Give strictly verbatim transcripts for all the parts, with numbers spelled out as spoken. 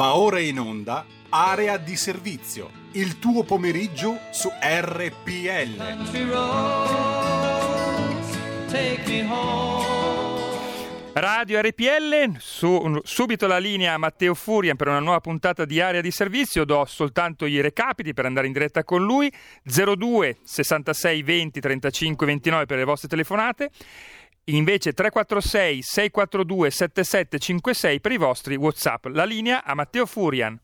Va ora in onda Area di Servizio, il tuo pomeriggio su erre pi elle. Radio erre pi elle, su, subito la linea a Matteo Furian per una nuova puntata di Area di Servizio. Do soltanto i recapiti per andare in diretta con lui: zero due sessantasei venti trentacinque ventinove per le vostre telefonate, invece tre quattro sei sei quattro due sette sette cinque sei per i vostri WhatsApp. La linea a Matteo Furian.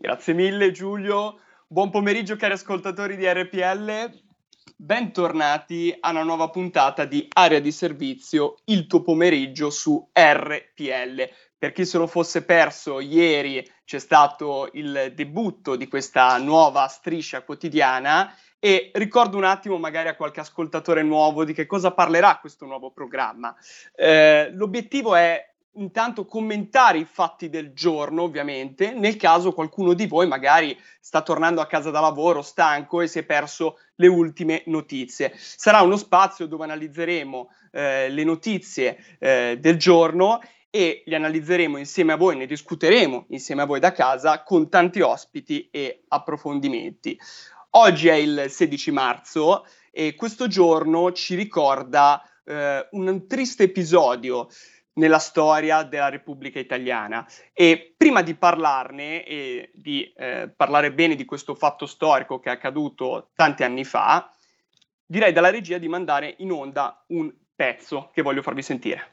Grazie mille Giulio, buon pomeriggio cari ascoltatori di erre pi elle. Bentornati a una nuova puntata di Area di Servizio, il tuo pomeriggio su erre pi elle. Per chi se lo fosse perso, ieri c'è stato il debutto di questa nuova striscia quotidiana e ricordo un attimo magari a qualche ascoltatore nuovo di che cosa parlerà questo nuovo programma. Eh, l'obiettivo è intanto commentare i fatti del giorno, ovviamente, nel caso qualcuno di voi magari sta tornando a casa da lavoro stanco e si è perso le ultime notizie. Sarà uno spazio dove analizzeremo eh, le notizie eh, del giorno e le analizzeremo insieme a voi, ne discuteremo insieme a voi da casa con tanti ospiti e approfondimenti. Oggi è il sedici marzo e questo giorno ci ricorda eh, un triste episodio nella storia della Repubblica Italiana. E prima di parlarne e di eh, parlare bene di questo fatto storico che è accaduto tanti anni fa, direi dalla regia di mandare in onda un pezzo che voglio farvi sentire.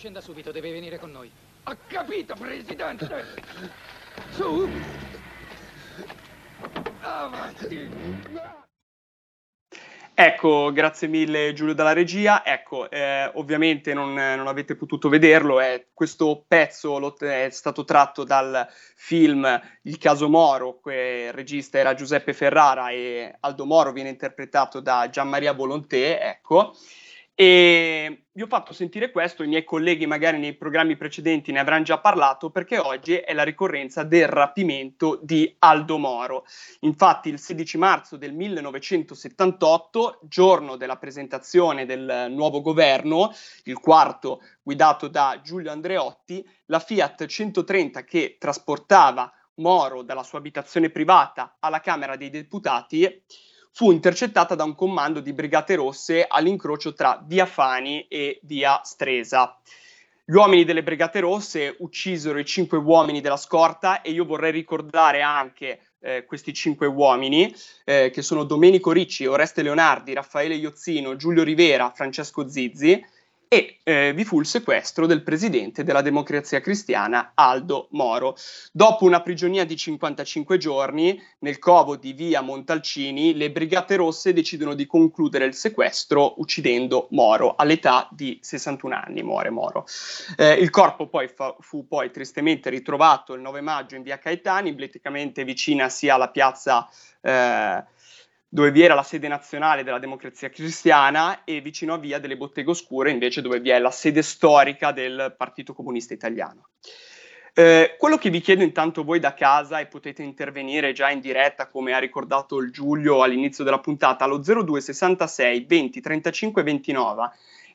Scenda subito, deve venire con noi. Ha capito, presidente! Su! Avanti! Ecco, grazie mille Giulio dalla regia. Ecco, eh, ovviamente non, non avete potuto vederlo, eh, questo pezzo lo, è stato tratto dal film Il caso Moro, il regista era Giuseppe Ferrara e Aldo Moro viene interpretato da Gianmaria Volonté, ecco. E vi ho fatto sentire questo, i miei colleghi magari nei programmi precedenti ne avranno già parlato, perché oggi è la ricorrenza del rapimento di Aldo Moro. Infatti il sedici marzo del millenovecentosettantotto, giorno della presentazione del nuovo governo, il quarto guidato da Giulio Andreotti, la Fiat centotrenta che trasportava Moro dalla sua abitazione privata alla Camera dei Deputati fu intercettata da un comando di Brigate Rosse all'incrocio tra via Fani e via Stresa. Gli uomini delle Brigate Rosse uccisero i cinque uomini della scorta e io vorrei ricordare anche eh, questi cinque uomini, eh, che sono Domenico Ricci, Oreste Leonardi, Raffaele Iozzino, Giulio Rivera, Francesco Zizzi, e eh, vi fu il sequestro del presidente della Democrazia Cristiana Aldo Moro. Dopo una prigionia di cinquantacinque giorni nel covo di via Montalcini, le Brigate Rosse decidono di concludere il sequestro uccidendo Moro, all'età di sessantuno anni muore Moro. Eh, il corpo poi fa- fu poi tristemente ritrovato il nove maggio in via Caetani, embleticamente vicina sia alla piazza eh, dove vi era la sede nazionale della Democrazia Cristiana e vicino a via delle Botteghe Oscure, invece, dove vi è la sede storica del Partito Comunista Italiano. Eh, quello che vi chiedo intanto voi da casa, e potete intervenire già in diretta come ha ricordato il Giulio all'inizio della puntata, allo zero due sessantasei venti trentacinque ventinove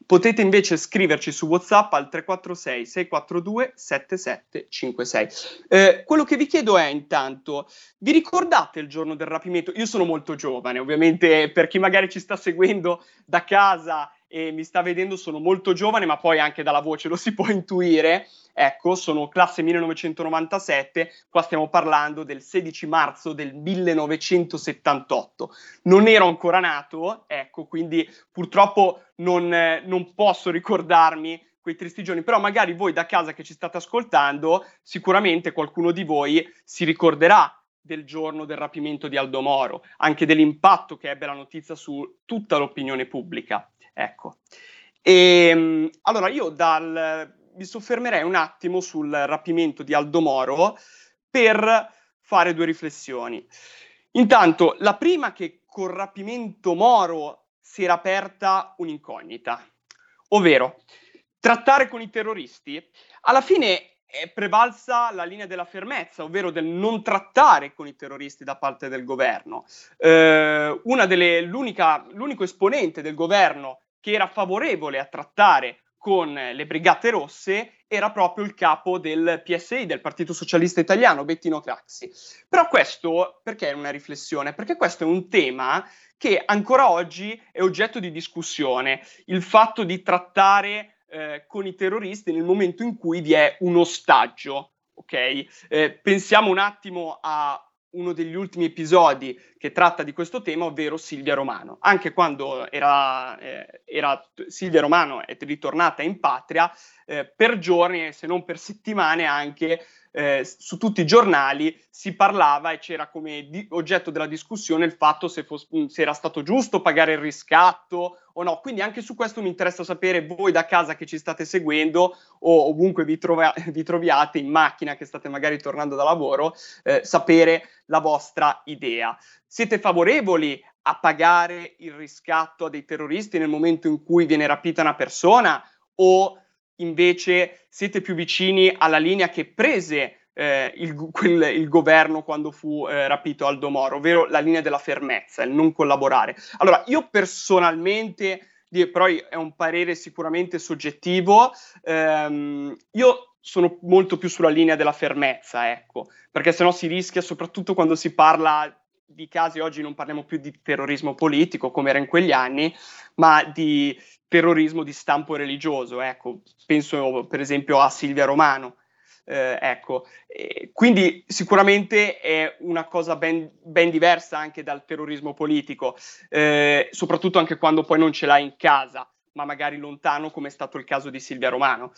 Potete invece scriverci su WhatsApp al tre quattro sei sei quattro due sette sette cinque sei. Eh, quello che vi chiedo è intanto, vi ricordate il giorno del rapimento? Io sono molto giovane, ovviamente per chi magari ci sta seguendo da casa e mi sta vedendo sono molto giovane, ma poi anche dalla voce lo si può intuire. Ecco, sono classe millenovecentonovantasette, qua stiamo parlando del sedici marzo del millenovecentosettantotto. Non ero ancora nato, ecco, quindi purtroppo non, eh, non posso ricordarmi quei tristi giorni, però magari voi da casa che ci state ascoltando, sicuramente qualcuno di voi si ricorderà del giorno del rapimento di Aldo Moro, anche dell'impatto che ebbe la notizia su tutta l'opinione pubblica. Ecco, e, allora io dal, mi soffermerei un attimo sul rapimento di Aldo Moro per fare due riflessioni. Intanto, la prima, che col rapimento Moro si era aperta un'incognita, ovvero trattare con i terroristi. Alla fine è prevalsa la linea della fermezza, ovvero del non trattare con i terroristi da parte del governo. Eh, una delle, l'unica, l'unico esponente del governo che era favorevole a trattare con le Brigate Rosse era proprio il capo del P S I, del Partito Socialista Italiano, Bettino Craxi. Però questo, perché è una riflessione? Perché questo è un tema che ancora oggi è oggetto di discussione, il fatto di trattare eh, con i terroristi nel momento in cui vi è un ostaggio. Okay? Eh, pensiamo un attimo a uno degli ultimi episodi che tratta di questo tema, ovvero Silvia Romano. Anche quando era, eh, era Silvia Romano è ritornata in patria, eh, per giorni, se non per settimane anche, eh, su tutti i giornali si parlava e c'era come di- oggetto della discussione il fatto se, fos- se era stato giusto pagare il riscatto o no. Quindi anche su questo mi interessa sapere voi da casa che ci state seguendo o ovunque vi, trova- vi troviate in macchina, che state magari tornando da lavoro, eh, sapere la vostra idea. Siete favorevoli a pagare il riscatto a dei terroristi nel momento in cui viene rapita una persona, o invece siete più vicini alla linea che prese eh, il, quel, il governo quando fu eh, rapito Aldo Moro, ovvero la linea della fermezza, il non collaborare? Allora, io personalmente, però è un parere sicuramente soggettivo, ehm, io sono molto più sulla linea della fermezza, ecco, perché sennò si rischia, soprattutto quando si parla di casi, oggi non parliamo più di terrorismo politico come era in quegli anni, ma di terrorismo di stampo religioso, ecco, penso per esempio a Silvia Romano, eh, ecco, e quindi sicuramente è una cosa ben, ben diversa anche dal terrorismo politico, eh, soprattutto anche quando poi non ce l'hai in casa, ma magari lontano, come è stato il caso di Silvia Romano.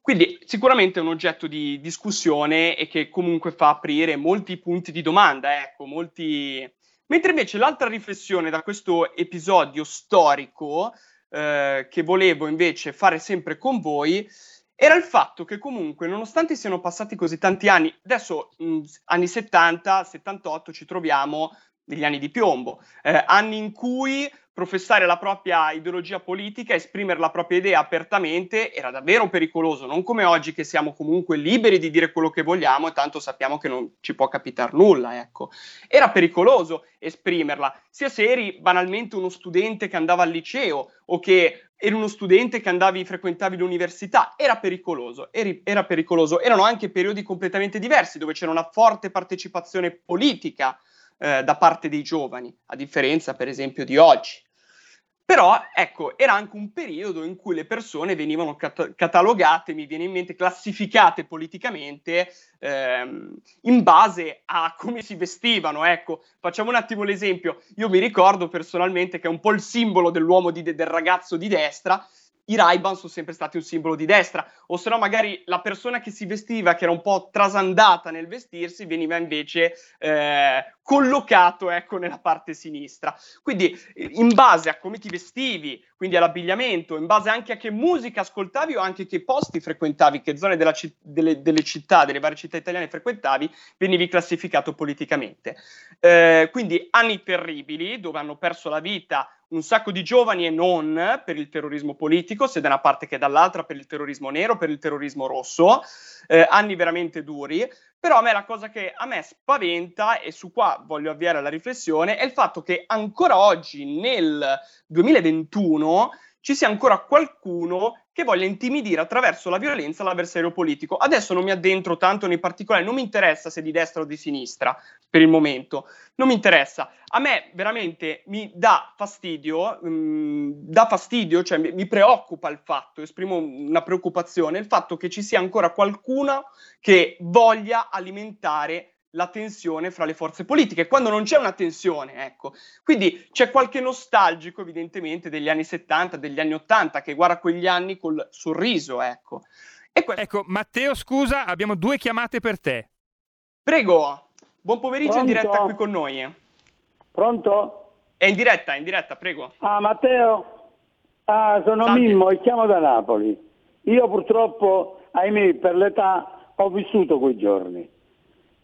Quindi sicuramente è un oggetto di discussione e che comunque fa aprire molti punti di domanda, ecco, molti... Mentre invece l'altra riflessione da questo episodio storico eh, che volevo invece fare sempre con voi era il fatto che comunque, nonostante siano passati così tanti anni, adesso mh, anni settanta settantotto, ci troviamo degli anni di piombo, eh, anni in cui professare la propria ideologia politica, esprimere la propria idea apertamente era davvero pericoloso, non come oggi che siamo comunque liberi di dire quello che vogliamo e tanto sappiamo che non ci può capitare nulla, ecco. Era pericoloso esprimerla, sia se eri banalmente uno studente che andava al liceo o che eri uno studente che andavi, frequentavi l'università, era pericoloso, eri, era pericoloso. Erano anche periodi completamente diversi dove c'era una forte partecipazione politica eh, da parte dei giovani, a differenza per esempio di oggi. Però, ecco, era anche un periodo in cui le persone venivano cat- catalogate, mi viene in mente, classificate politicamente ehm, in base a come si vestivano, ecco. Facciamo un attimo l'esempio. Io mi ricordo personalmente che è un po' il simbolo dell'uomo, di de- del ragazzo di destra, i Ray-Ban sono sempre stati un simbolo di destra, o se no magari la persona che si vestiva, che era un po' trasandata nel vestirsi, veniva invece eh, collocato, ecco, nella parte sinistra. Quindi in base a come ti vestivi, quindi all'abbigliamento, in base anche a che musica ascoltavi o anche che posti frequentavi, che zone della citt- delle, delle città, delle varie città italiane frequentavi, venivi classificato politicamente. Eh, quindi anni terribili dove hanno perso la vita un sacco di giovani e non, per il terrorismo politico, sia da una parte che dall'altra, per il terrorismo nero, per il terrorismo rosso, eh, anni veramente duri. Però a me la cosa che a me spaventa, e su qua voglio avviare la riflessione, è il fatto che ancora oggi, nel duemilaventuno, ci sia ancora qualcuno che voglia intimidire attraverso la violenza l'avversario politico. Adesso non mi addentro tanto nei particolari, non mi interessa se di destra o di sinistra, per il momento, non mi interessa. A me veramente mi dà fastidio, mh, dà fastidio, cioè mi, mi preoccupa il fatto, esprimo una preoccupazione, il fatto che ci sia ancora qualcuno che voglia alimentare la tensione fra le forze politiche, quando non c'è una tensione, ecco. Quindi c'è qualche nostalgico, evidentemente, degli anni settanta, degli anni ottanta, che guarda quegli anni col sorriso, ecco. E questo... Ecco, Matteo, scusa, abbiamo due chiamate per te. Prego, buon pomeriggio. Pronto? In diretta qui con noi. Pronto? È in diretta, è in diretta, prego. Ah, Matteo, ah, sono Sanche. Mimmo e chiamo da Napoli. Io purtroppo, ahimè, per l'età, ho vissuto quei giorni.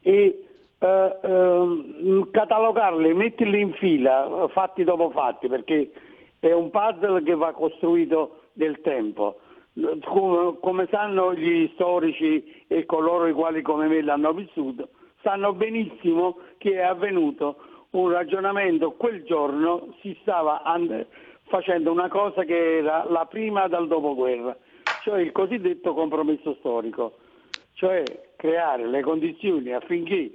e eh, eh, catalogarli, metterli in fila, fatti dopo fatti, perché è un puzzle che va costruito nel tempo. Come, come sanno gli storici e coloro i quali come me l'hanno vissuto, sanno benissimo che è avvenuto un ragionamento. Quel giorno si stava and- facendo una cosa che era la prima dal dopoguerra, cioè il cosiddetto compromesso storico, cioè creare le condizioni affinché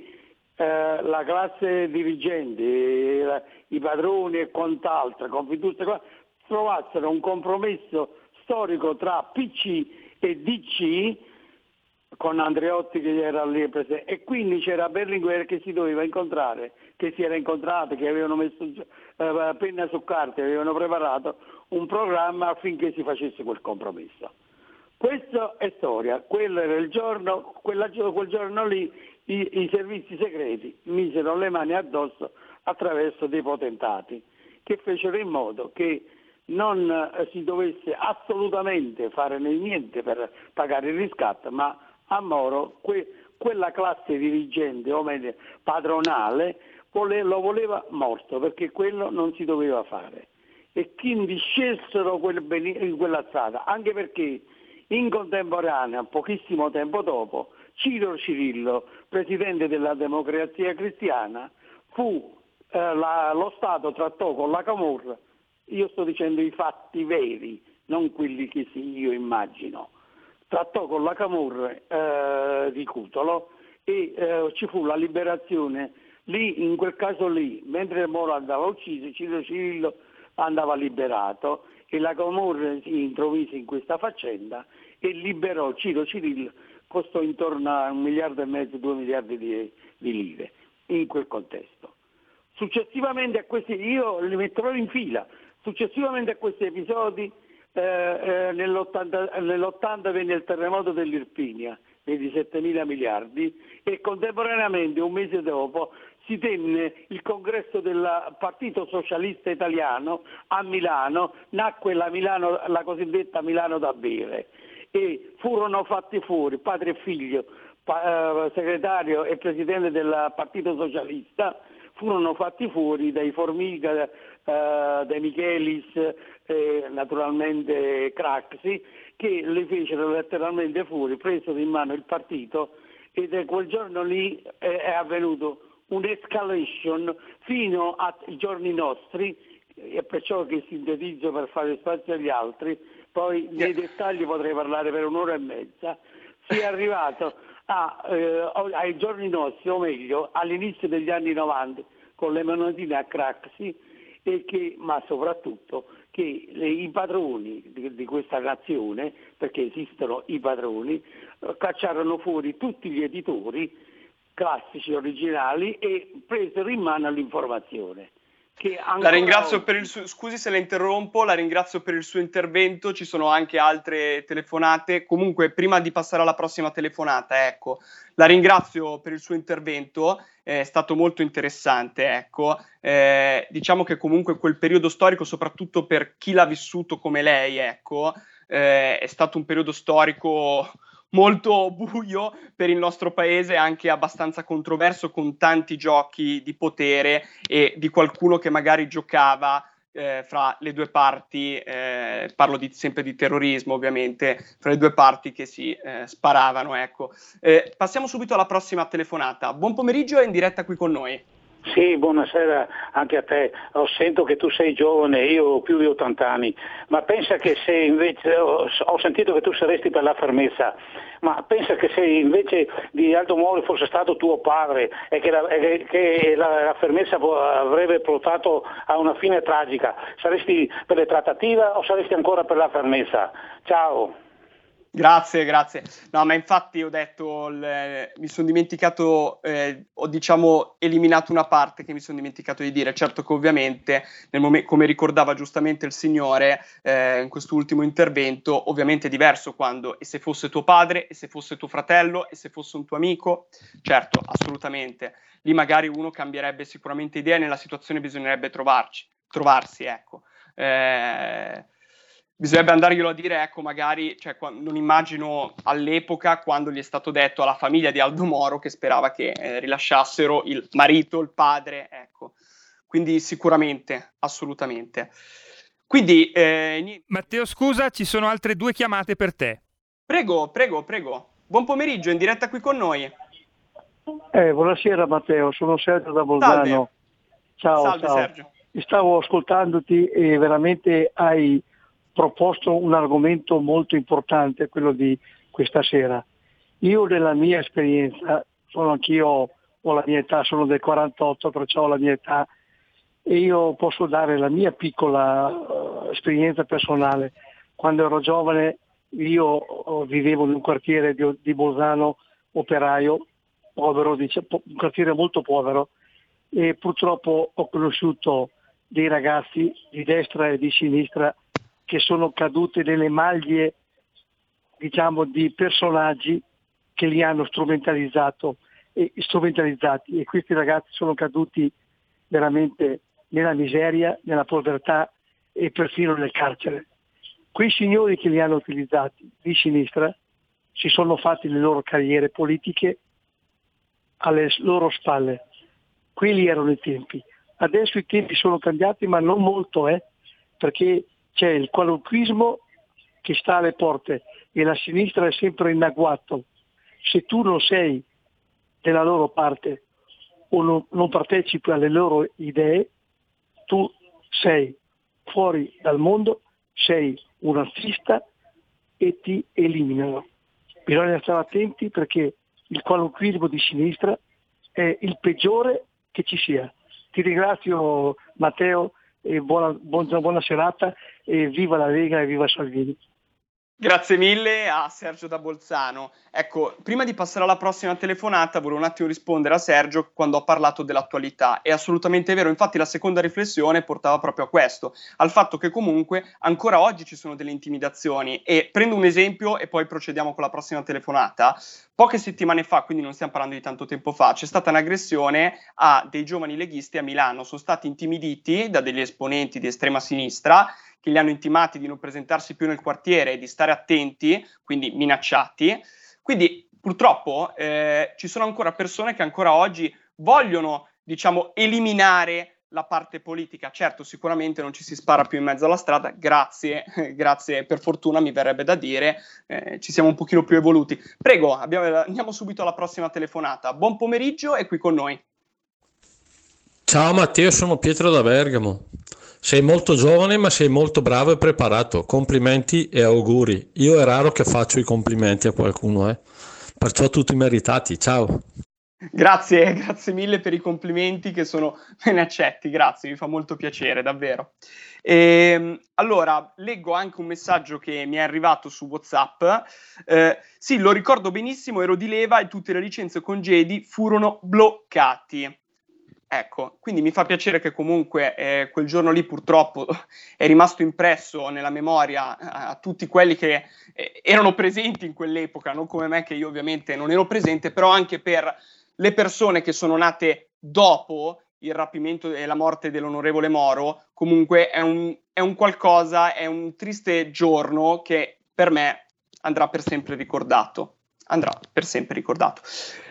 eh, la classe dirigente, eh, i padroni e quant'altro, Confindustria, trovassero un compromesso storico tra P C e D C, con Andreotti che era lì presente, e quindi c'era Berlinguer che si doveva incontrare, che si era incontrato, che avevano messo eh, penna su carta, avevano preparato un programma affinché si facesse quel compromesso. Questo è storia, quello era il giorno, quella, quel giorno lì i, i servizi segreti misero le mani addosso attraverso dei potentati che fecero in modo che non si dovesse assolutamente fare niente per pagare il riscatto, ma a Moro que, quella classe dirigente, o meglio padronale, vole, lo voleva morto, perché quello non si doveva fare. E quindi scelsero quel, in quella strada, anche perché in contemporanea, pochissimo tempo dopo, Ciro Cirillo, presidente della Democrazia Cristiana, fu eh, la, lo Stato trattò con la Camorra. Io sto dicendo i fatti veri, non quelli che sì, io immagino. Trattò con la Camorra eh, di Cutolo e eh, ci fu la liberazione. Lì, in quel caso lì, mentre Moro andava ucciso, Ciro Cirillo andava liberato. E la Camorra si intromise in questa faccenda e liberò Ciro Cirillo, costò intorno a un miliardo e mezzo, due miliardi di, di lire in quel contesto. Successivamente a questi, io li metterò in fila, successivamente a questi episodi eh, eh, nell'ottanta, nell'ottanta venne il terremoto dell'Irpinia, ventisette mila miliardi, e contemporaneamente un mese dopo si tenne il congresso del Partito Socialista Italiano a Milano, nacque la, Milano, la cosiddetta Milano da bere, e furono fatti fuori padre e figlio, pa- segretario e presidente del Partito Socialista, furono fatti fuori dai Formiga, eh, dai Michelis, eh, naturalmente Craxi, che li fecero letteralmente fuori, presero in mano il partito, ed è quel giorno lì eh, è avvenuto un'escalation fino ai giorni nostri, e perciò che sintetizzo per fare spazio agli altri, poi nei dettagli potrei parlare per un'ora e mezza. Si è arrivato a, eh, ai giorni nostri, o meglio all'inizio degli anni novanta, con le manotina a Craxi, e che, ma soprattutto che le, i padroni di, di questa nazione, perché esistono i padroni, cacciarono fuori tutti gli editori classici, originali, e presero in mano l'informazione. Che la ringrazio oggi... per il suo... Scusi se la interrompo, la ringrazio per il suo intervento, ci sono anche altre telefonate, comunque prima di passare alla prossima telefonata, ecco, la ringrazio per il suo intervento, è stato molto interessante, ecco, eh, diciamo che comunque quel periodo storico, soprattutto per chi l'ha vissuto come lei, ecco, eh, è stato un periodo storico molto buio per il nostro paese, anche abbastanza controverso, con tanti giochi di potere e di qualcuno che magari giocava eh, fra le due parti, eh, parlo di, sempre di terrorismo ovviamente, fra le due parti che si eh, sparavano. Ecco. Eh, passiamo subito alla prossima telefonata. Buon pomeriggio, è in diretta qui con noi. Sì, buonasera anche a te. Oh, sento che tu sei giovane, io ho più di ottanta anni, ma pensa che se invece, oh, ho sentito che tu saresti per la fermezza, ma pensa che se invece di Aldo Moro fosse stato tuo padre e che la, e che la, la fermezza avrebbe portato a una fine tragica, saresti per le trattative o saresti ancora per la fermezza? Ciao. Grazie, grazie. No, ma infatti ho detto, le, mi sono dimenticato, eh, ho diciamo eliminato una parte che mi sono dimenticato di dire. Certo che ovviamente, nel mom- come ricordava giustamente il signore eh, in quest'ultimo intervento, ovviamente è diverso quando, e se fosse tuo padre, e se fosse tuo fratello, e se fosse un tuo amico, certo, assolutamente. Lì magari uno cambierebbe sicuramente idea e nella situazione bisognerebbe trovarci, trovarsi, ecco. Eh, Bisognerebbe andarglielo a dire, ecco, magari, cioè, non immagino all'epoca quando gli è stato detto alla famiglia di Aldo Moro che sperava che eh, rilasciassero il marito, il padre, ecco. Quindi sicuramente, assolutamente. Quindi, eh, niente. Matteo, scusa, ci sono altre due chiamate per te. Prego, prego, prego. Buon pomeriggio, in diretta qui con noi. Eh, buonasera Matteo, sono Sergio da Bolzano. Salve. Ciao, Salve, ciao. Sergio. Stavo ascoltandoti e veramente hai proposto un argomento molto importante, quello di questa sera. Io nella mia esperienza, sono anch'io, ho la mia età, sono del quarantotto, perciò ho la mia età e io posso dare la mia piccola uh, esperienza personale. Quando ero giovane io vivevo in un quartiere di, di Bolzano, operaio, povero, dice, po- un quartiere molto povero, e purtroppo ho conosciuto dei ragazzi di destra e di sinistra che sono cadute nelle maglie, diciamo, di personaggi che li hanno strumentalizzato e strumentalizzati, e questi ragazzi sono caduti veramente nella miseria, nella povertà e persino nel carcere. Quei signori che li hanno utilizzati di sinistra si sono fatti le loro carriere politiche alle loro spalle. Quelli erano i tempi. Adesso i tempi sono cambiati, ma non molto, eh, perché c'è il qualunquismo che sta alle porte e la sinistra è sempre in agguato. Se tu non sei della loro parte o non, non partecipi alle loro idee, tu sei fuori dal mondo, sei un nazista e ti eliminano. Bisogna stare attenti perché il qualunquismo di sinistra è il peggiore che ci sia. Ti ringrazio Matteo e buona, buona, buona serata e viva la Lega e viva Salvini. Grazie mille a Sergio da Bolzano. Ecco, prima di passare alla prossima telefonata volevo un attimo rispondere a Sergio quando ha parlato dell'attualità. È assolutamente vero, infatti la seconda riflessione portava proprio a questo, al fatto che comunque ancora oggi ci sono delle intimidazioni, e prendo un esempio e poi procediamo con la prossima telefonata. Poche settimane fa, quindi non stiamo parlando di tanto tempo fa, c'è stata un'aggressione a dei giovani leghisti a Milano. Sono stati intimiditi da degli esponenti di estrema sinistra che li hanno intimati di non presentarsi più nel quartiere e di stare attenti, quindi minacciati. Quindi purtroppo eh, ci sono ancora persone che ancora oggi vogliono, diciamo, eliminare la parte politica. Certo, sicuramente non ci si spara più in mezzo alla strada, grazie, grazie, per fortuna mi verrebbe da dire, eh, ci siamo un pochino più evoluti. Prego, abbiamo, andiamo subito alla prossima telefonata. Buon pomeriggio, è qui con noi. Ciao Matteo, sono Pietro da Bergamo. Sei molto giovane ma sei molto bravo e preparato, complimenti e auguri. Io è raro che faccio i complimenti a qualcuno, eh. Perciò tutti meritati, ciao. Grazie, grazie mille per i complimenti che sono ben accetti, grazie, mi fa molto piacere, davvero. E, allora, leggo anche un messaggio che mi è arrivato su WhatsApp. Eh, sì, lo ricordo benissimo, ero di leva e tutte le licenze congedi furono bloccati. Ecco, quindi mi fa piacere che comunque eh, quel giorno lì purtroppo è rimasto impresso nella memoria a, a tutti quelli che eh, erano presenti in quell'epoca, non come me che io ovviamente non ero presente, però anche per le persone che sono nate dopo il rapimento e la morte dell'onorevole Moro, comunque è un, è un qualcosa, è un triste giorno che per me andrà per sempre ricordato. Andrà per sempre ricordato.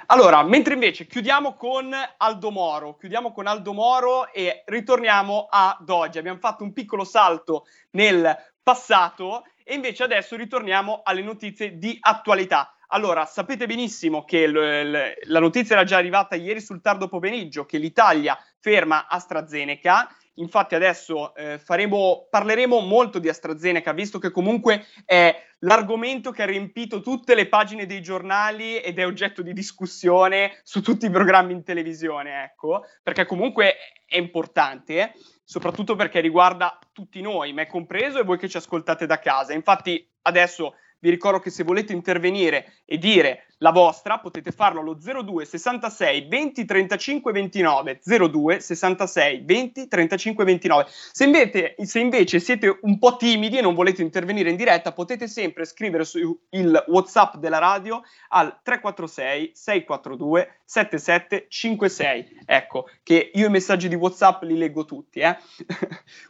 Allora, mentre invece chiudiamo con Aldo Moro, chiudiamo con Aldo Moro e ritorniamo ad oggi. Abbiamo fatto un piccolo salto nel passato e invece adesso ritorniamo alle notizie di attualità. Allora, sapete benissimo che l- l- la notizia era già arrivata ieri sul tardo pomeriggio, che l'Italia ferma AstraZeneca. Infatti adesso eh, faremo, parleremo molto di AstraZeneca, visto che comunque è l'argomento che ha riempito tutte le pagine dei giornali ed è oggetto di discussione su tutti i programmi in televisione, ecco, perché comunque è importante, soprattutto perché riguarda tutti noi, me compreso, e voi che ci ascoltate da casa. Infatti adesso vi ricordo che se volete intervenire e dire la vostra, potete farlo allo zero due sessantasei venti trentacinque ventinove, zero due sessantasei venti trentacinque ventinove. Se invece, se invece siete un po' timidi e non volete intervenire in diretta, potete sempre scrivere su il WhatsApp della radio al tre quattro sei sei quattro due sette sette cinque sei. Ecco, che io i messaggi di WhatsApp li leggo tutti, eh?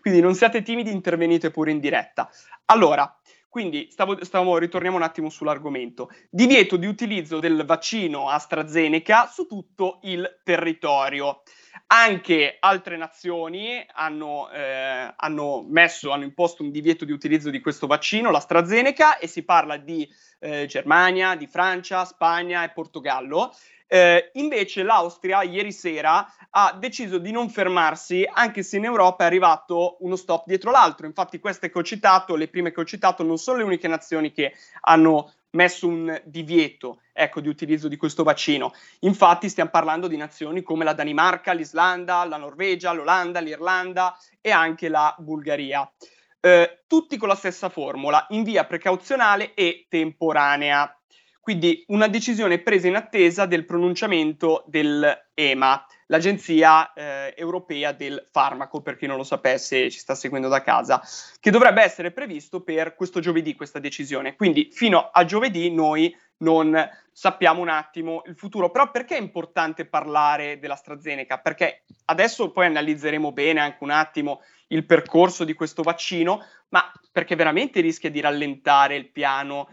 Quindi non siate timidi, intervenite pure in diretta. Allora, Quindi stavo, stavo, ritorniamo un attimo sull'argomento. Divieto di utilizzo del vaccino AstraZeneca su tutto il territorio. Anche altre nazioni hanno, eh, hanno messo, hanno imposto un divieto di utilizzo di questo vaccino, l'AstraZeneca, e si parla di eh, Germania, di Francia, Spagna e Portogallo. Eh, invece l'Austria ieri sera ha deciso di non fermarsi, anche se in Europa è arrivato uno stop dietro l'altro. Infatti queste che ho citato, le prime che ho citato, non sono le uniche nazioni che hanno messo un divieto, ecco, di utilizzo di questo vaccino. Infatti stiamo parlando di nazioni come la Danimarca, l'Islanda, la Norvegia, l'Olanda, l'Irlanda e anche la Bulgaria. Eh, tutti con la stessa formula, in via precauzionale e temporanea. Quindi una decisione presa in attesa del pronunciamento dell'EMA, l'Agenzia eh, Europea del Farmaco, per chi non lo sapesse e ci sta seguendo da casa, che dovrebbe essere previsto per questo giovedì, questa decisione. Quindi fino a giovedì noi non sappiamo un attimo il futuro. Però perché è importante parlare dell'AstraZeneca? Perché adesso poi analizzeremo bene anche un attimo il percorso di questo vaccino, ma perché veramente rischia di rallentare il piano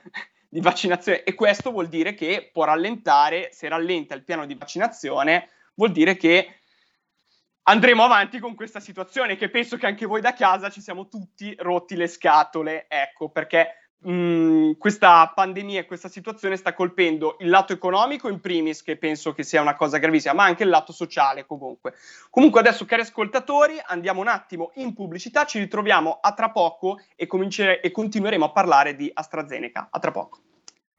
di vaccinazione, e questo vuol dire che può rallentare. Se rallenta il piano di vaccinazione vuol dire che andremo avanti con questa situazione, che penso che anche voi da casa ci siamo tutti rotti le scatole, ecco, perché mh, questa pandemia e questa situazione sta colpendo il lato economico in primis, che penso che sia una cosa gravissima, ma anche il lato sociale. comunque comunque adesso, cari ascoltatori, andiamo un attimo in pubblicità, ci ritroviamo a tra poco e, comincere, e continueremo a parlare di AstraZeneca. A tra poco.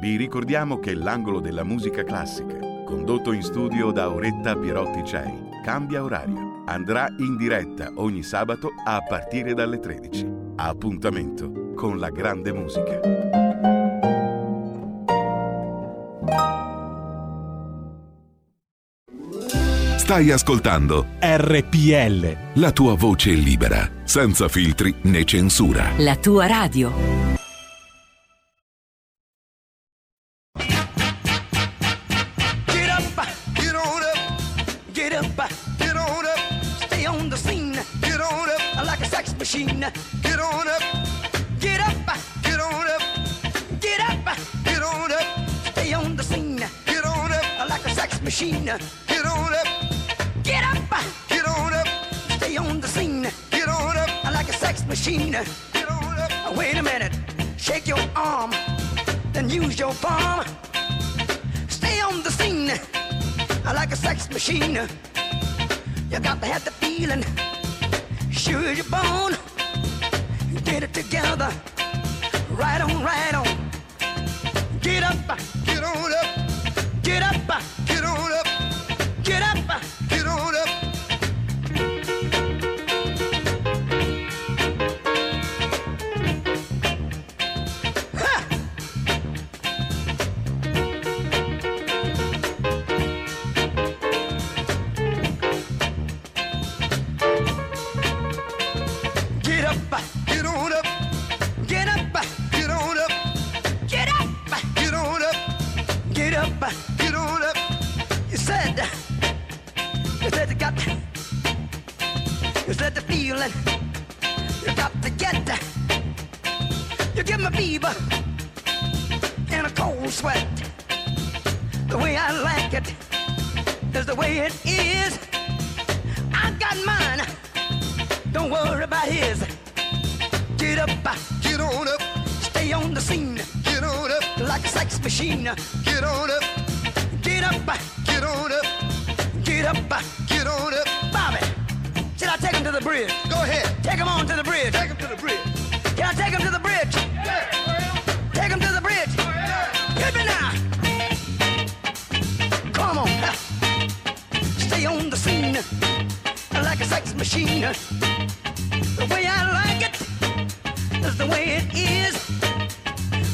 vi ricordiamo che l'angolo della musica classica, condotto in studio da Oretta Pierotti Cei, cambia orario. Andrà in diretta ogni sabato a partire dalle tredici. Appuntamento con la grande musica. Stai ascoltando R P L, la tua voce libera, senza filtri né censura. La tua radio. Get on up, get up, get on up, get up, get on up, stay on the scene, get on up, like a sex machine, get on up, get up, get on up, stay on the scene, get on up, like a sex machine, get on up, wait a minute, shake your arm, then use your palm, stay on the scene, like a sex machine, you got to have the feeling, sure your bone. Get it together, right on, right on. Get up, get on up, get up, get on up, get up, get on up. Ha! Get up. Get on up, you said, you said you got You said the feeling, you got to get that. You give me fever and a cold sweat. The way I like it is the way it is. I got mine, don't worry about his. Get up, get on up, stay on the scene. Get on up, like a sex machine. Get on up, get up, get on up, get up, get on up. Bobby, should I take him to the bridge? Go ahead. Take him on to the bridge. Take him to the bridge. Can I take him to the bridge? Yeah. Take him to the bridge. Yeah. Hit me now. Come on. Stay on the scene like a sex machine. The way I like it is the way it is.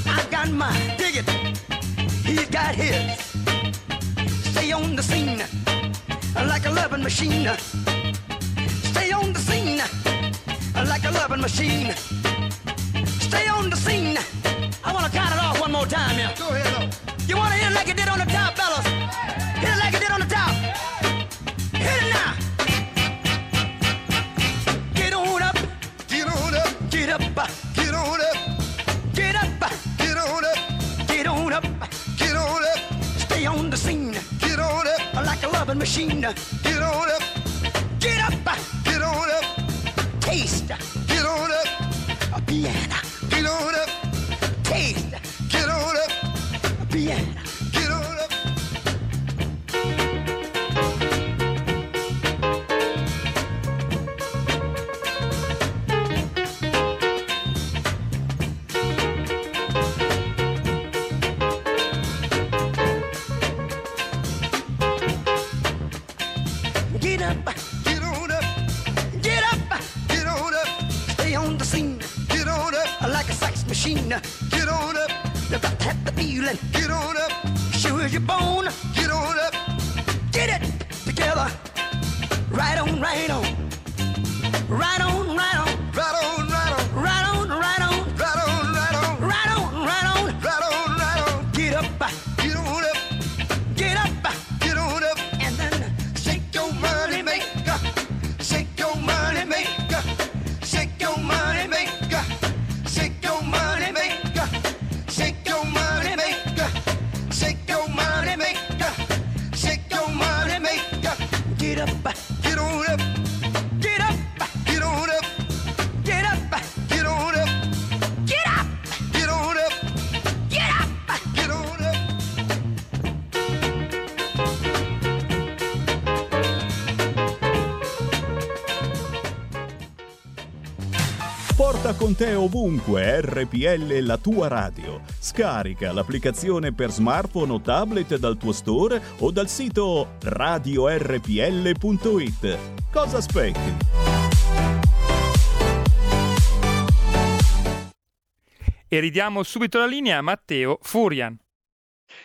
I got mine. Dig it. He's got his. Stay on the scene like a loving machine. Stay on the scene like a loving machine. Stay on the scene. I want to count it off one more time here. Go ahead, on. You want to hit it like you did on the top, fellas? Hit it like you did on the top. Hit it now. Get on up. Get on up. Get up. Get on up. Get up. Get on up. Get on up. Get on up. Stay on the scene. Get on up. Like a loving machine. Get on up. Get up. Get on up. Taste. Get on up. A piano. Get on up, taste. Get on up, piano. Get on up. Get up, get on up, get up, get on up. Stay on the scene. Like a sex machine. Get on up. You got to have the feeling. Get on up. Sure as your bone. Get on up. Get it together. Right on, right on. Right on, right on. Right on, right on. Right on, right on. Right on, right on. Right on, right on. Right on, right on. Get up. Get on up. Get up. Get on up. And then shake your money maker. Shake your money maker. Shake your money maker. Shake your money maker, shake your money maker, shake your money maker, shake your money maker. Get up, get on up, get up, get on up, get up, get on up, get up, get on up, get up, get on up. Porta con te ovunque R P L, la tua radio. Scarica l'applicazione per smartphone o tablet dal tuo store o dal sito radio r p l punto i t. Cosa aspetti? E ridiamo subito la linea a Matteo Furian.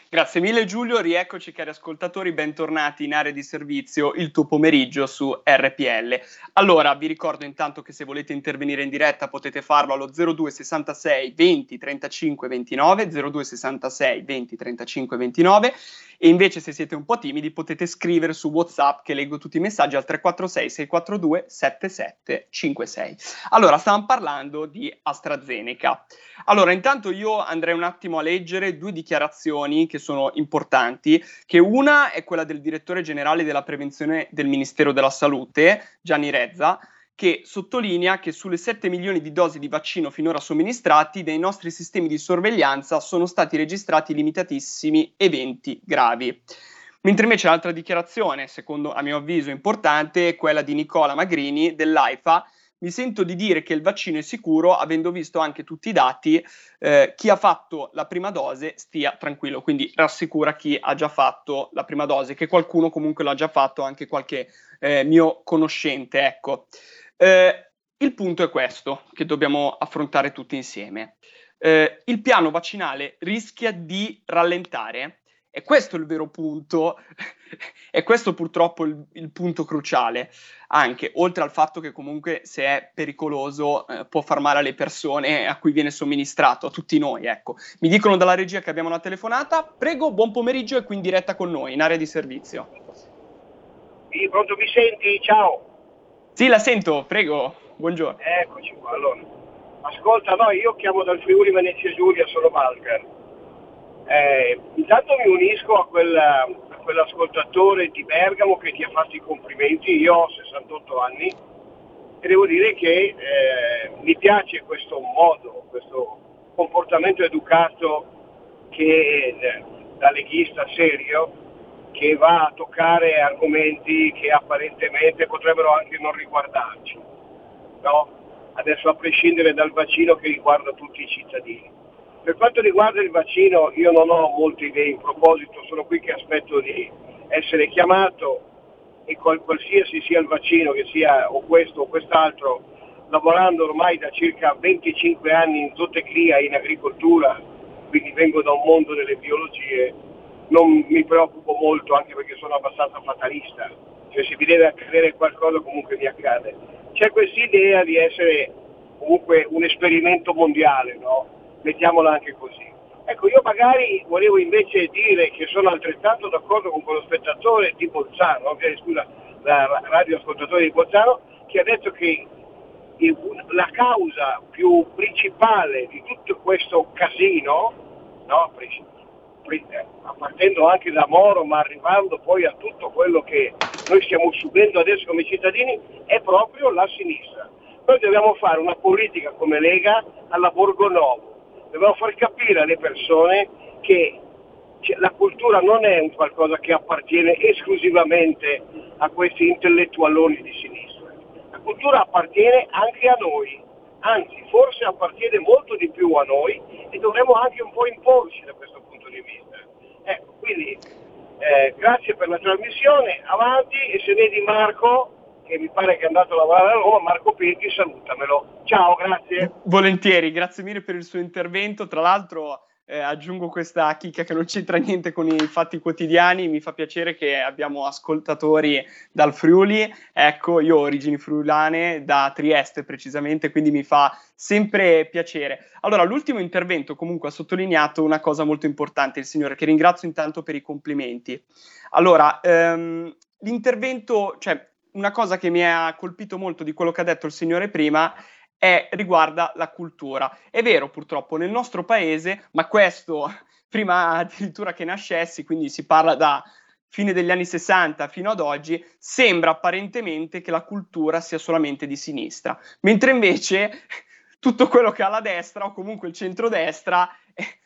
Grazie mille Giulio, rieccoci cari ascoltatori, bentornati in Area di Servizio, il tuo pomeriggio su R P L. Allora, vi ricordo intanto che se volete intervenire in diretta potete farlo allo zero due sessantasei venti trentacinque ventinove, zero due sessantasei venti trentacinque ventinove, e invece se siete un po' timidi potete scrivere su WhatsApp, che leggo tutti i messaggi, al tre quattro sei sei quattro due sette sette cinque sei. Allora, stavamo parlando di AstraZeneca. Allora, intanto io andrei un attimo a leggere due dichiarazioni che sono importanti, che una è quella del direttore generale della prevenzione del Ministero della Salute, Gianni Rezza, che sottolinea che sulle sette milioni di dosi di vaccino finora somministrati dai nostri sistemi di sorveglianza sono stati registrati limitatissimi eventi gravi. Mentre invece l'altra dichiarazione, secondo a mio avviso importante, è quella di Nicola Magrini dell'AIFA. Mi sento di dire che il vaccino è sicuro, avendo visto anche tutti i dati, eh, chi ha fatto la prima dose stia tranquillo, quindi rassicura chi ha già fatto la prima dose, che qualcuno comunque l'ha già fatto, anche qualche eh, mio conoscente, ecco. Eh, il punto è questo, che dobbiamo affrontare tutti insieme. Eh, il piano vaccinale rischia di rallentare, e questo è il vero punto, e questo purtroppo il, il punto cruciale, anche oltre al fatto che comunque se è pericoloso eh, può far male alle persone a cui viene somministrato, a tutti noi, ecco. Mi dicono dalla regia che abbiamo una telefonata, prego, buon pomeriggio, e qui in diretta con noi, in Area di Servizio. Sì, pronto, mi senti? Ciao. Sì, la sento, prego, buongiorno. Eccoci qua, allora. Ascolta, no, io chiamo dal Friuli Venezia Giulia, sono Malgar. Eh, intanto mi unisco a, quella, a quell'ascoltatore di Bergamo che ti ha fatto i complimenti, io ho sessantotto anni e devo dire che eh, mi piace questo modo, questo comportamento educato che eh, da leghista serio, che va a toccare argomenti che apparentemente potrebbero anche non riguardarci, no? Adesso a prescindere dal vaccino che riguarda tutti i cittadini. Per quanto riguarda il vaccino io non ho molte idee in proposito, sono qui che aspetto di essere chiamato e qualsiasi sia il vaccino, che sia o questo o quest'altro, lavorando ormai da circa venticinque anni in zootecnia e in agricoltura, quindi vengo da un mondo delle biologie, non mi preoccupo molto, anche perché sono abbastanza fatalista, cioè se mi deve accadere qualcosa comunque mi accade. C'è quest'idea di essere comunque un esperimento mondiale, no? Mettiamola anche così. Ecco, io magari volevo invece dire che sono altrettanto d'accordo con quello spettatore di Bolzano, scusa, la radio ascoltatore di Bolzano, che ha detto che la causa più principale di tutto questo casino, no? Partendo anche da Moro ma arrivando poi a tutto quello che noi stiamo subendo adesso come cittadini, è proprio la sinistra. Noi dobbiamo fare una politica come Lega alla Borgonovo, dobbiamo far capire alle persone che la cultura non è un qualcosa che appartiene esclusivamente a questi intellettualoni di sinistra, la cultura appartiene anche a noi, anzi forse appartiene molto di più a noi e dovremmo anche un po' imporci da questo punto di vista. Ecco, quindi eh, grazie per la trasmissione, avanti, e se vedi Marco, che mi pare che è andato a lavorare a Roma, Marco Pinti, salutamelo. Ciao, grazie. Volentieri, grazie mille per il suo intervento. Tra l'altro eh, aggiungo questa chicca che non c'entra niente con i fatti quotidiani. Mi fa piacere che abbiamo ascoltatori dal Friuli. Ecco, io ho origini friulane, da Trieste precisamente, quindi mi fa sempre piacere. Allora, l'ultimo intervento comunque ha sottolineato una cosa molto importante, il signore, che ringrazio intanto per i complimenti. Allora, ehm, l'intervento... cioè una cosa che mi ha colpito molto di quello che ha detto il signore prima è riguarda la cultura. È vero, purtroppo, nel nostro paese, ma questo prima addirittura che nascessi, quindi si parla da fine degli anni sessanta fino ad oggi, sembra apparentemente che la cultura sia solamente di sinistra, mentre invece tutto quello che ha la destra o comunque il centrodestra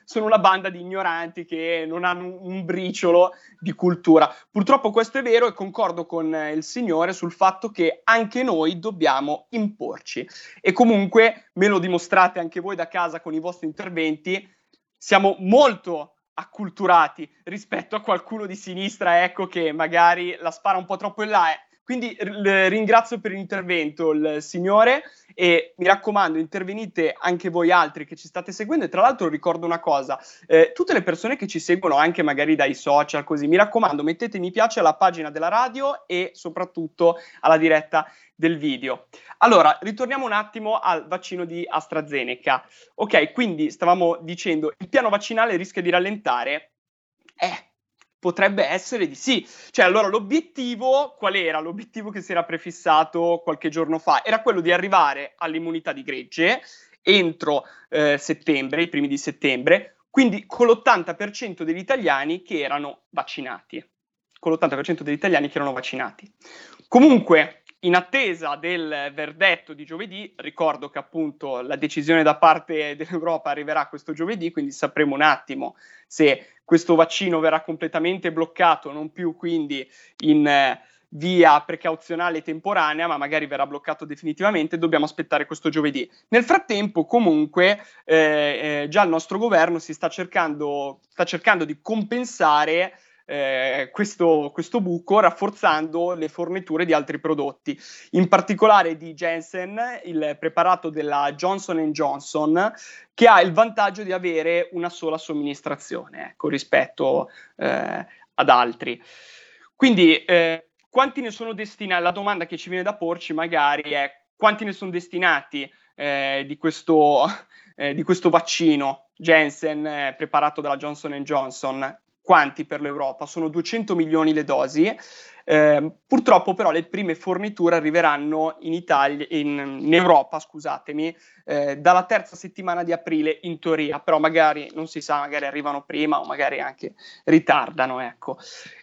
sono una banda di ignoranti che non hanno un briciolo di cultura. Purtroppo questo è vero e concordo con il signore sul fatto che anche noi dobbiamo imporci. E comunque, me lo dimostrate anche voi da casa con i vostri interventi, siamo molto acculturati rispetto a qualcuno di sinistra, ecco, che magari la spara un po' troppo in là. Eh. Quindi r- ringrazio per l'intervento il signore e mi raccomando, intervenite anche voi altri che ci state seguendo. E tra l'altro ricordo una cosa, eh, tutte le persone che ci seguono anche magari dai social, così, mi raccomando, mettete mi piace alla pagina della radio e soprattutto alla diretta del video. Allora, ritorniamo un attimo al vaccino di AstraZeneca. Ok, quindi stavamo dicendo, il piano vaccinale rischia di rallentare? Eh... Potrebbe essere di sì. Cioè, allora, l'obiettivo, qual era? L'obiettivo che si era prefissato qualche giorno fa era quello di arrivare all'immunità di gregge entro eh, settembre, i primi di settembre, quindi con l'ottanta per cento degli italiani che erano vaccinati. Con l'ottanta per cento degli italiani che erano vaccinati. Comunque, in attesa del verdetto di giovedì, ricordo che appunto la decisione da parte dell'Europa arriverà questo giovedì, quindi sapremo un attimo se questo vaccino verrà completamente bloccato, non più quindi in eh, via precauzionale temporanea, ma magari verrà bloccato definitivamente. Dobbiamo aspettare questo giovedì. Nel frattempo, comunque, eh, eh, già il nostro governo si sta cercando, sta cercando di compensare eh, questo, questo buco rafforzando le forniture di altri prodotti, in particolare di Janssen, il preparato della Johnson and Johnson, che ha il vantaggio di avere una sola somministrazione, ecco, rispetto eh, ad altri. Quindi eh, quanti ne sono destinati? La domanda che ci viene da porci magari è quanti ne sono destinati eh, di, questo, eh, di questo vaccino Janssen eh, preparato dalla Johnson and Johnson? quanti per l'Europa, sono duecento milioni le dosi. Eh, purtroppo però le prime forniture arriveranno in Italia, in, in Europa, scusatemi, eh, dalla terza settimana di aprile in teoria, però magari non si sa, magari arrivano prima o magari anche ritardano, ecco.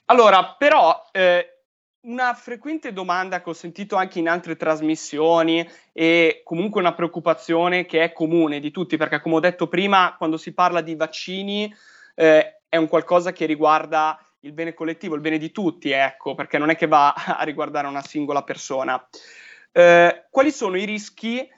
Allora, però eh, una frequente domanda che ho sentito anche in altre trasmissioni e comunque una preoccupazione che è comune di tutti, perché come ho detto prima, quando si parla di vaccini eh, è un qualcosa che riguarda il bene collettivo, il bene di tutti, ecco, perché non è che va a riguardare una singola persona. Eh, quali sono i rischi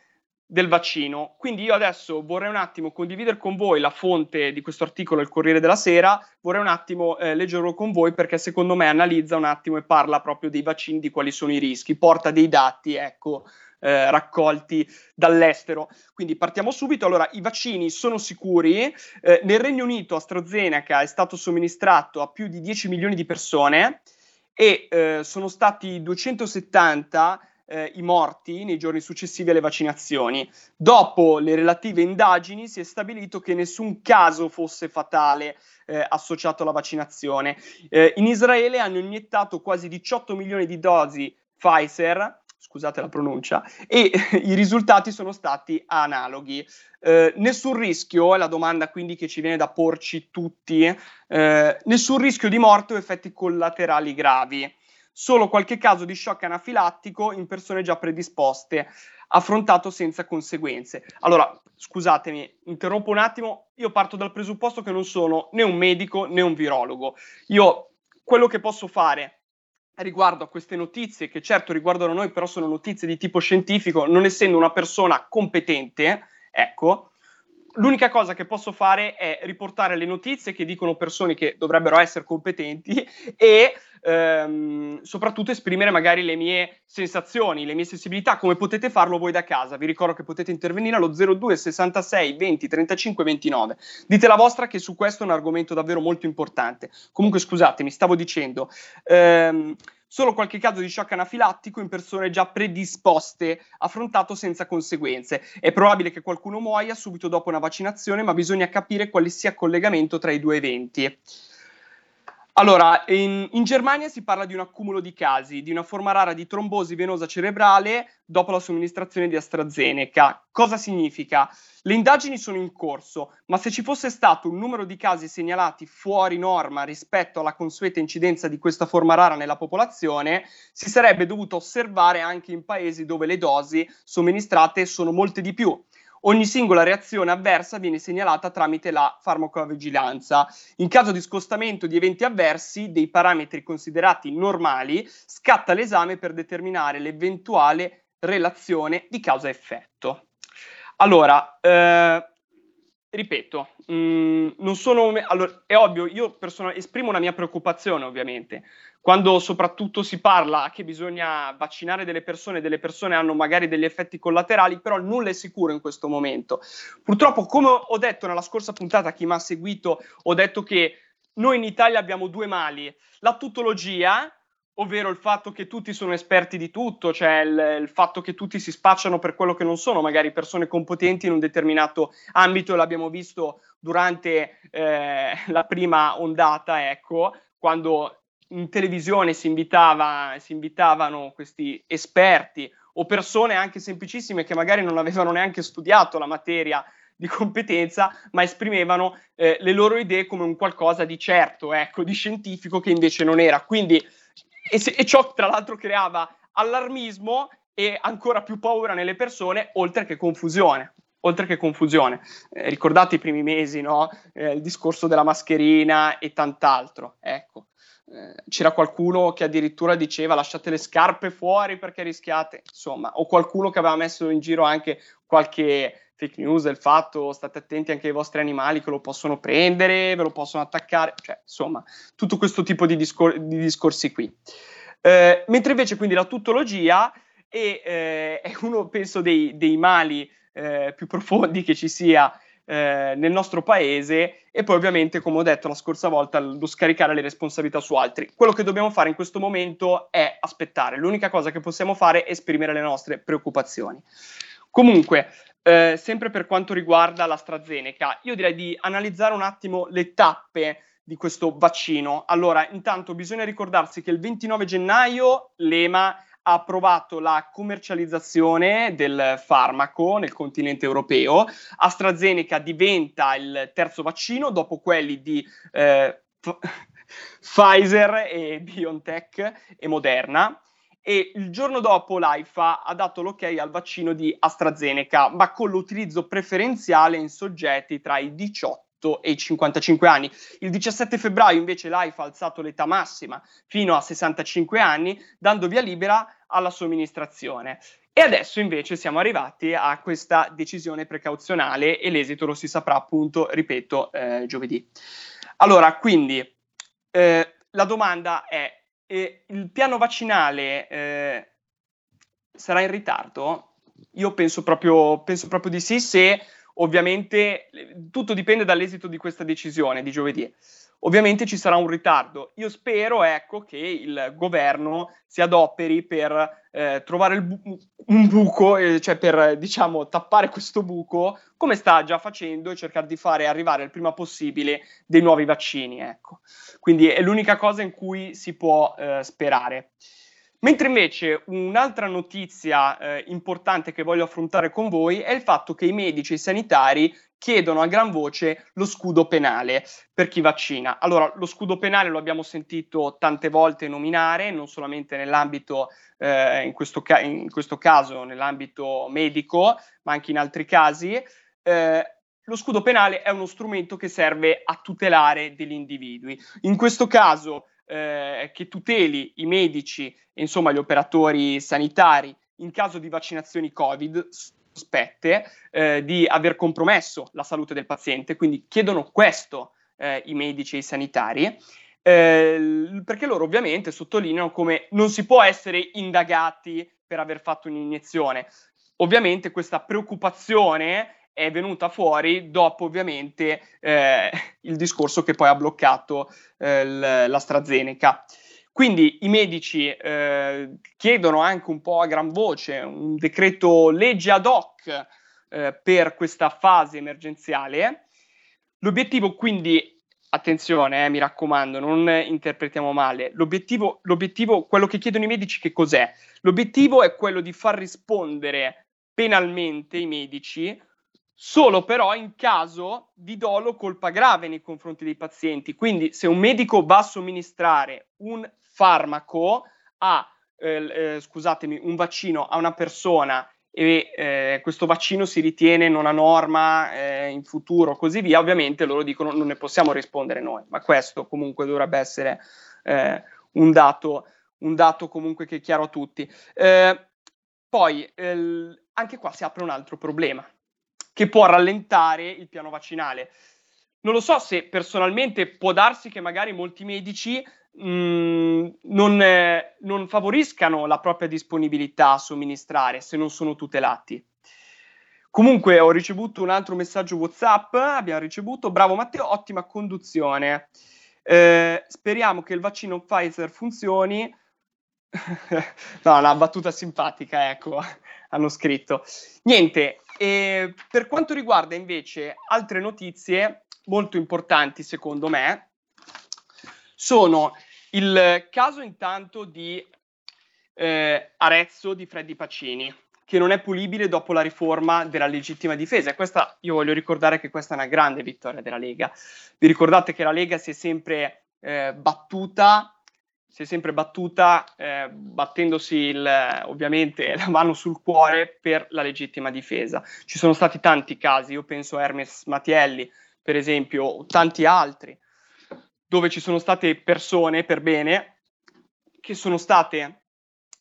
del vaccino? Quindi io adesso vorrei un attimo condividere con voi la fonte di questo articolo, il Corriere della Sera, vorrei un attimo eh, leggerlo con voi perché secondo me analizza un attimo e parla proprio dei vaccini, di quali sono i rischi, porta dei dati, ecco, Eh, raccolti dall'estero. Quindi partiamo subito. Allora, i vaccini sono sicuri. Eh, nel Regno Unito AstraZeneca è stato somministrato a più di dieci milioni di persone e eh, sono stati duecentosettanta eh, i morti nei giorni successivi alle vaccinazioni. Dopo le relative indagini si è stabilito che nessun caso fosse fatale eh, associato alla vaccinazione. Eh, in Israele hanno iniettato quasi diciotto milioni di dosi Pfizer, scusate la pronuncia, e i risultati sono stati analoghi. Eh, nessun rischio, è la domanda quindi che ci viene da porci tutti, eh, nessun rischio di morte o effetti collaterali gravi, solo qualche caso di shock anafilattico in persone già predisposte, affrontato senza conseguenze. Allora, scusatemi, interrompo un attimo, io parto dal presupposto che non sono né un medico né un virologo. Io quello che posso fare riguardo a queste notizie, che certo riguardano noi, però sono notizie di tipo scientifico, non essendo una persona competente, ecco, l'unica cosa che posso fare è riportare le notizie che dicono persone che dovrebbero essere competenti e ehm, soprattutto esprimere magari le mie sensazioni, le mie sensibilità, come potete farlo voi da casa. Vi ricordo che potete intervenire allo zero due sessantasei venti trentacinque ventinove. Dite la vostra, che su questo è un argomento davvero molto importante. Comunque scusatemi, stavo dicendo... Ehm, Solo qualche caso di shock anafilattico in persone già predisposte, affrontato senza conseguenze. È probabile che qualcuno muoia subito dopo una vaccinazione, ma bisogna capire quale sia il collegamento tra i due eventi. Allora, in, in Germania si parla di un accumulo di casi, di una forma rara di trombosi venosa cerebrale dopo la somministrazione di AstraZeneca. Cosa significa? Le indagini sono in corso, ma se ci fosse stato un numero di casi segnalati fuori norma rispetto alla consueta incidenza di questa forma rara nella popolazione, si sarebbe dovuto osservare anche in paesi dove le dosi somministrate sono molte di più. Ogni singola reazione avversa viene segnalata tramite la farmacovigilanza. In caso di scostamento di eventi avversi dei parametri considerati normali, scatta l'esame per determinare l'eventuale relazione di causa-effetto. Allora, eh, ripeto, mh, non sono, allora, è ovvio, io personal, esprimo una mia preoccupazione ovviamente, quando soprattutto si parla che bisogna vaccinare delle persone, delle persone hanno magari degli effetti collaterali, però nulla è sicuro in questo momento. Purtroppo, come ho detto nella scorsa puntata, chi mi ha seguito, ho detto che noi in Italia abbiamo due mali, la tutologia, ovvero il fatto che tutti sono esperti di tutto, cioè il, il fatto che tutti si spacciano per quello che non sono, magari persone competenti in un determinato ambito, l'abbiamo visto durante eh, la prima ondata, ecco, quando in televisione si, invitava, si invitavano questi esperti o persone anche semplicissime che magari non avevano neanche studiato la materia di competenza, ma esprimevano eh, le loro idee come un qualcosa di certo, ecco, di scientifico, che invece non era. Quindi E, se, e ciò tra l'altro creava allarmismo e ancora più paura nelle persone, oltre che confusione. Oltre che confusione. Eh, ricordate i primi mesi, no? Eh, il discorso della mascherina e tant'altro. Ecco, eh, c'era qualcuno che addirittura diceva lasciate le scarpe fuori perché rischiate. Insomma, o qualcuno che aveva messo in giro anche qualche fake news, il fatto state attenti anche ai vostri animali che lo possono prendere, ve lo possono attaccare, cioè insomma tutto questo tipo di, discor- di discorsi qui. Eh, mentre invece quindi la tutologia è, eh, è uno penso dei, dei mali eh, più profondi che ci sia eh, nel nostro paese, e poi ovviamente come ho detto la scorsa volta lo scaricare le responsabilità su altri. Quello che dobbiamo fare in questo momento è aspettare, l'unica cosa che possiamo fare è esprimere le nostre preoccupazioni. Comunque, eh, sempre per quanto riguarda l'AstraZeneca, io direi di analizzare un attimo le tappe di questo vaccino. Allora, intanto bisogna ricordarsi che il ventinove gennaio l'EMA ha approvato la commercializzazione del farmaco nel continente europeo. AstraZeneca diventa il terzo vaccino dopo quelli di eh, F- Pfizer e BioNTech e Moderna. E il giorno dopo l'AIFA ha dato l'ok al vaccino di AstraZeneca, ma con l'utilizzo preferenziale in soggetti tra i diciotto e i cinquantacinque anni. Il diciassette febbraio invece l'AIFA ha alzato l'età massima fino a sessantacinque anni, dando via libera alla somministrazione. E adesso invece siamo arrivati a questa decisione precauzionale e l'esito lo si saprà appunto, ripeto, eh, giovedì. Allora, quindi, eh, la domanda è, Eh, il piano vaccinale eh, sarà in ritardo? Io penso proprio, penso proprio di sì, se ovviamente tutto dipende dall'esito di questa decisione di giovedì. Ovviamente ci sarà un ritardo. Io spero, ecco, che il governo si adoperi per eh, trovare il bu- un buco, eh, cioè per, diciamo, tappare questo buco, come sta già facendo, e cercare di fare arrivare il prima possibile dei nuovi vaccini, ecco. Quindi è l'unica cosa in cui si può eh, sperare. Mentre invece un'altra notizia eh, importante che voglio affrontare con voi è il fatto che i medici e i sanitari chiedono a gran voce lo scudo penale per chi vaccina. Allora, lo scudo penale lo abbiamo sentito tante volte nominare, non solamente nell'ambito, eh, in questo ca- in questo caso nell'ambito medico, ma anche in altri casi. Eh, Lo scudo penale è uno strumento che serve a tutelare degli individui. In questo caso eh, che tuteli i medici e insomma gli operatori sanitari in caso di vaccinazioni Covid sospette eh, di aver compromesso la salute del paziente, quindi chiedono questo eh, i medici e i sanitari, eh, perché loro ovviamente sottolineano come non si può essere indagati per aver fatto un'iniezione. Ovviamente questa preoccupazione è venuta fuori dopo ovviamente eh, il discorso che poi ha bloccato eh, l'AstraZeneca. Quindi i medici eh, chiedono anche un po' a gran voce un decreto legge ad hoc eh, per questa fase emergenziale. L'obiettivo quindi, attenzione, eh, mi raccomando, non interpretiamo male, l'obiettivo, l'obiettivo, quello che chiedono i medici che cos'è? L'obiettivo è quello di far rispondere penalmente i medici solo però in caso di dolo colpa grave nei confronti dei pazienti. Quindi se un medico va a somministrare un farmaco, a, eh, eh, scusatemi, un vaccino a una persona e eh, questo vaccino si ritiene non a norma eh, in futuro, così via, ovviamente loro dicono non ne possiamo rispondere noi, ma questo comunque dovrebbe essere eh, un dato, un dato comunque che è chiaro a tutti. Eh, poi eh, anche qua si apre un altro problema che può rallentare il piano vaccinale. Non lo so se personalmente può darsi che magari molti medici mh, non, eh, non favoriscano la propria disponibilità a somministrare se non sono tutelati. Comunque ho ricevuto un altro messaggio WhatsApp, abbiamo ricevuto, bravo Matteo, ottima conduzione. Eh, speriamo che il vaccino Pfizer funzioni. No, una battuta simpatica, ecco, hanno scritto. Niente, e per quanto riguarda invece altre notizie molto importanti secondo me, sono il caso intanto di eh, Arezzo di Freddy Pacini, che non è pulibile dopo la riforma della legittima difesa. Questa, io voglio ricordare che questa è una grande vittoria della Lega. Vi ricordate che la Lega si è sempre eh, battuta si è sempre battuta eh, battendosi il, ovviamente la mano sul cuore per la legittima difesa. Ci sono stati tanti casi, io penso a Hermes Mattielli per esempio, o tanti altri, dove ci sono state persone per bene che sono state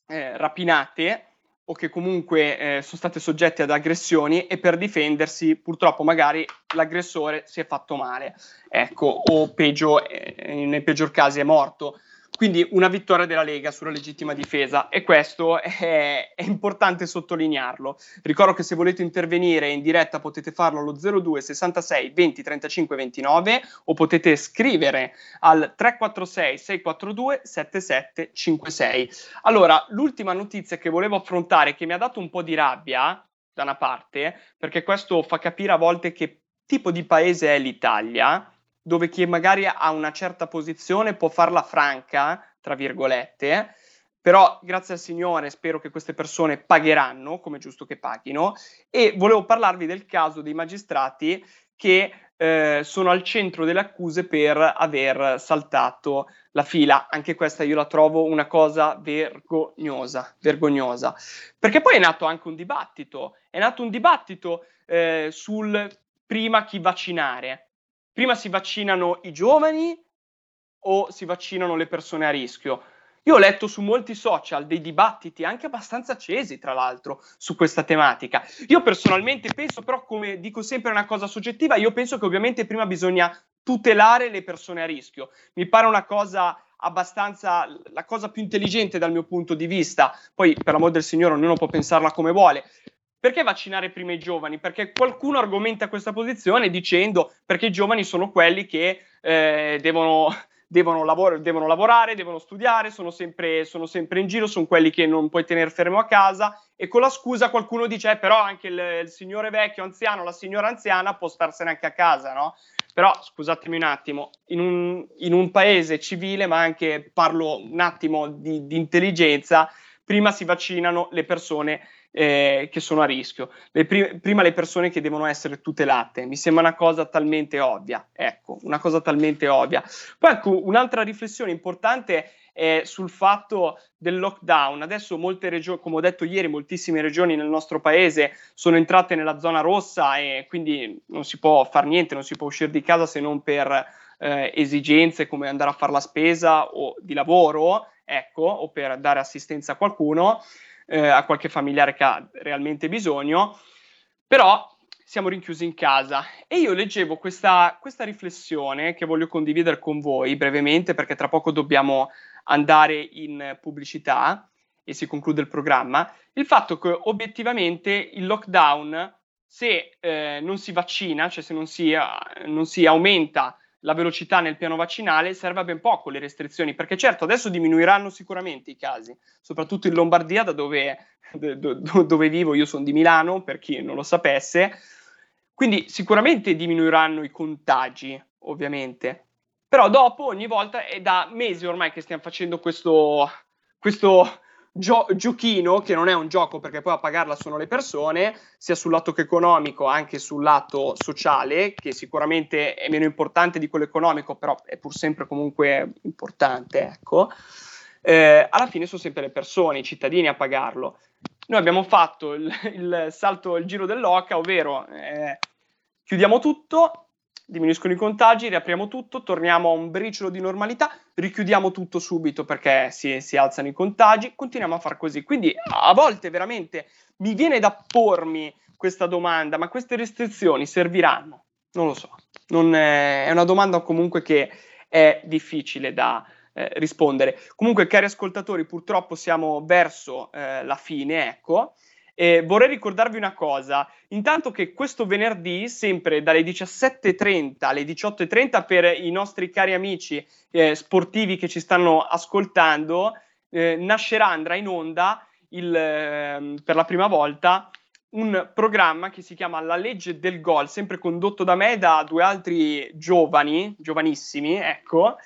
eh, rapinate o che comunque eh, sono state soggette ad aggressioni e per difendersi purtroppo magari l'aggressore si è fatto male, ecco, o peggio, eh, nei peggior casi è morto. Quindi una vittoria della Lega sulla legittima difesa, e questo è, è importante sottolinearlo. Ricordo che se volete intervenire in diretta potete farlo allo zero due sessantasei venti trentacinque ventinove o potete scrivere al tre quattro sei sei quattro due sette sette cinque sei. Allora, l'ultima notizia che volevo affrontare, che mi ha dato un po' di rabbia da una parte, perché questo fa capire a volte che tipo di paese è l'Italia, dove chi magari ha una certa posizione può farla franca, tra virgolette, però grazie al Signore spero che queste persone pagheranno, come è giusto che paghino, e volevo parlarvi del caso dei magistrati che eh, sono al centro delle accuse per aver saltato la fila. Anche questa io la trovo una cosa vergognosa, vergognosa, perché poi è nato anche un dibattito, è nato un dibattito eh, sul prima chi vaccinare, prima si vaccinano i giovani o si vaccinano le persone a rischio. Io ho letto su molti social dei dibattiti anche abbastanza accesi, tra l'altro, su questa tematica. Io personalmente penso, però, come dico sempre, è una cosa soggettiva, io penso che ovviamente prima bisogna tutelare le persone a rischio. Mi pare una cosa abbastanza, la cosa più intelligente dal mio punto di vista. Poi, per l'amor del Signore, ognuno può pensarla come vuole. Perché vaccinare prima i giovani? Perché qualcuno argomenta questa posizione dicendo perché i giovani sono quelli che eh, devono... Devono, lavor- devono lavorare, devono studiare, sono sempre, sono sempre in giro, sono quelli che non puoi tenere fermo a casa, e con la scusa qualcuno dice eh, però anche il, il signore vecchio anziano, la signora anziana può starsene anche a casa, no? Però scusatemi un attimo, in un, in un paese civile, ma anche parlo un attimo di, di intelligenza, prima si vaccinano le persone eh, che sono a rischio, le pri- prima le persone che devono essere tutelate. Mi sembra una cosa talmente ovvia, ecco, una cosa talmente ovvia. Poi ecco, un'altra riflessione importante è sul fatto del lockdown. Adesso molte regioni, come ho detto ieri, moltissime regioni nel nostro paese sono entrate nella zona rossa e quindi non si può far niente, non si può uscire di casa se non per eh, esigenze come andare a fare la spesa o di lavoro, ecco, o per dare assistenza a qualcuno, eh, a qualche familiare che ha realmente bisogno, però siamo rinchiusi in casa. E io leggevo questa, questa riflessione che voglio condividere con voi brevemente, perché tra poco dobbiamo andare in pubblicità e si conclude il programma. Il fatto che obiettivamente il lockdown, se eh, non si vaccina, cioè se non si, non si aumenta la velocità nel piano vaccinale, serve a ben poco le restrizioni, perché certo adesso diminuiranno sicuramente i casi, soprattutto in Lombardia, da dove, do, do, dove vivo. Io sono di Milano, per chi non lo sapesse, quindi sicuramente diminuiranno i contagi, ovviamente, però dopo ogni volta è da mesi ormai che stiamo facendo questo, questo gio- giochino, che non è un gioco perché poi a pagarla sono le persone, sia sul lato economico anche sul lato sociale, che sicuramente è meno importante di quello economico, però è pur sempre comunque importante, ecco. Eh, alla fine sono sempre le persone, i cittadini a pagarlo. Noi abbiamo fatto il, il salto, il giro dell'oca, ovvero eh, chiudiamo tutto, diminuiscono i contagi, riapriamo tutto, torniamo a un briciolo di normalità, richiudiamo tutto subito perché si, si alzano i contagi, continuiamo a far così. Quindi a volte veramente mi viene da pormi questa domanda: ma queste restrizioni serviranno? Non lo so, non è, è una domanda comunque che è difficile da eh, rispondere. Comunque, cari ascoltatori, purtroppo siamo verso eh, la fine, ecco. Eh, vorrei ricordarvi una cosa, intanto, che questo venerdì, sempre dalle diciassette e trenta alle diciotto e trenta, per i nostri cari amici eh, sportivi che ci stanno ascoltando, eh, nascerà, andrà in onda il, eh, per la prima volta un programma che si chiama La legge del gol, sempre condotto da me e da due altri giovani, giovanissimi, ecco,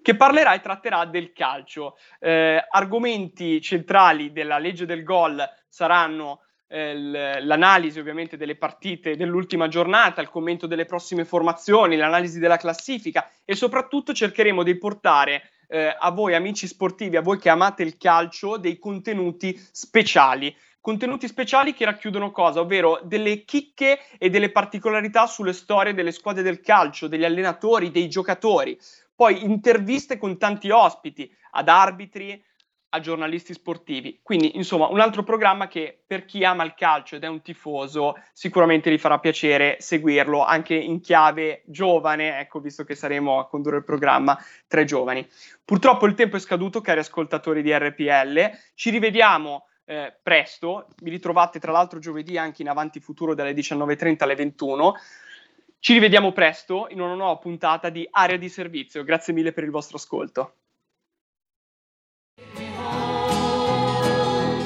che parlerà e tratterà del calcio. Eh, argomenti centrali della legge del gol saranno eh, l'analisi ovviamente delle partite dell'ultima giornata, il commento delle prossime formazioni, l'analisi della classifica, e soprattutto cercheremo di portare eh, a voi amici sportivi, a voi che amate il calcio, dei contenuti speciali. Contenuti speciali che racchiudono cosa? Ovvero delle chicche e delle particolarità sulle storie delle squadre del calcio, degli allenatori, dei giocatori. Poi interviste con tanti ospiti, ad arbitri, a giornalisti sportivi. Quindi, insomma, un altro programma che, per chi ama il calcio ed è un tifoso, sicuramente gli farà piacere seguirlo, anche in chiave giovane, ecco, visto che saremo a condurre il programma tra i giovani. Purtroppo il tempo è scaduto, cari ascoltatori di R P L. Ci rivediamo eh, presto. Mi ritrovate, tra l'altro, giovedì anche in Avanti Futuro dalle diciannove e trenta alle ventuno. Ci rivediamo presto in una nuova puntata di Area di Servizio. Grazie mille per il vostro ascolto.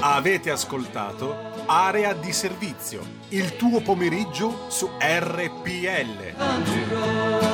Avete ascoltato Area di Servizio, il tuo pomeriggio su R P L.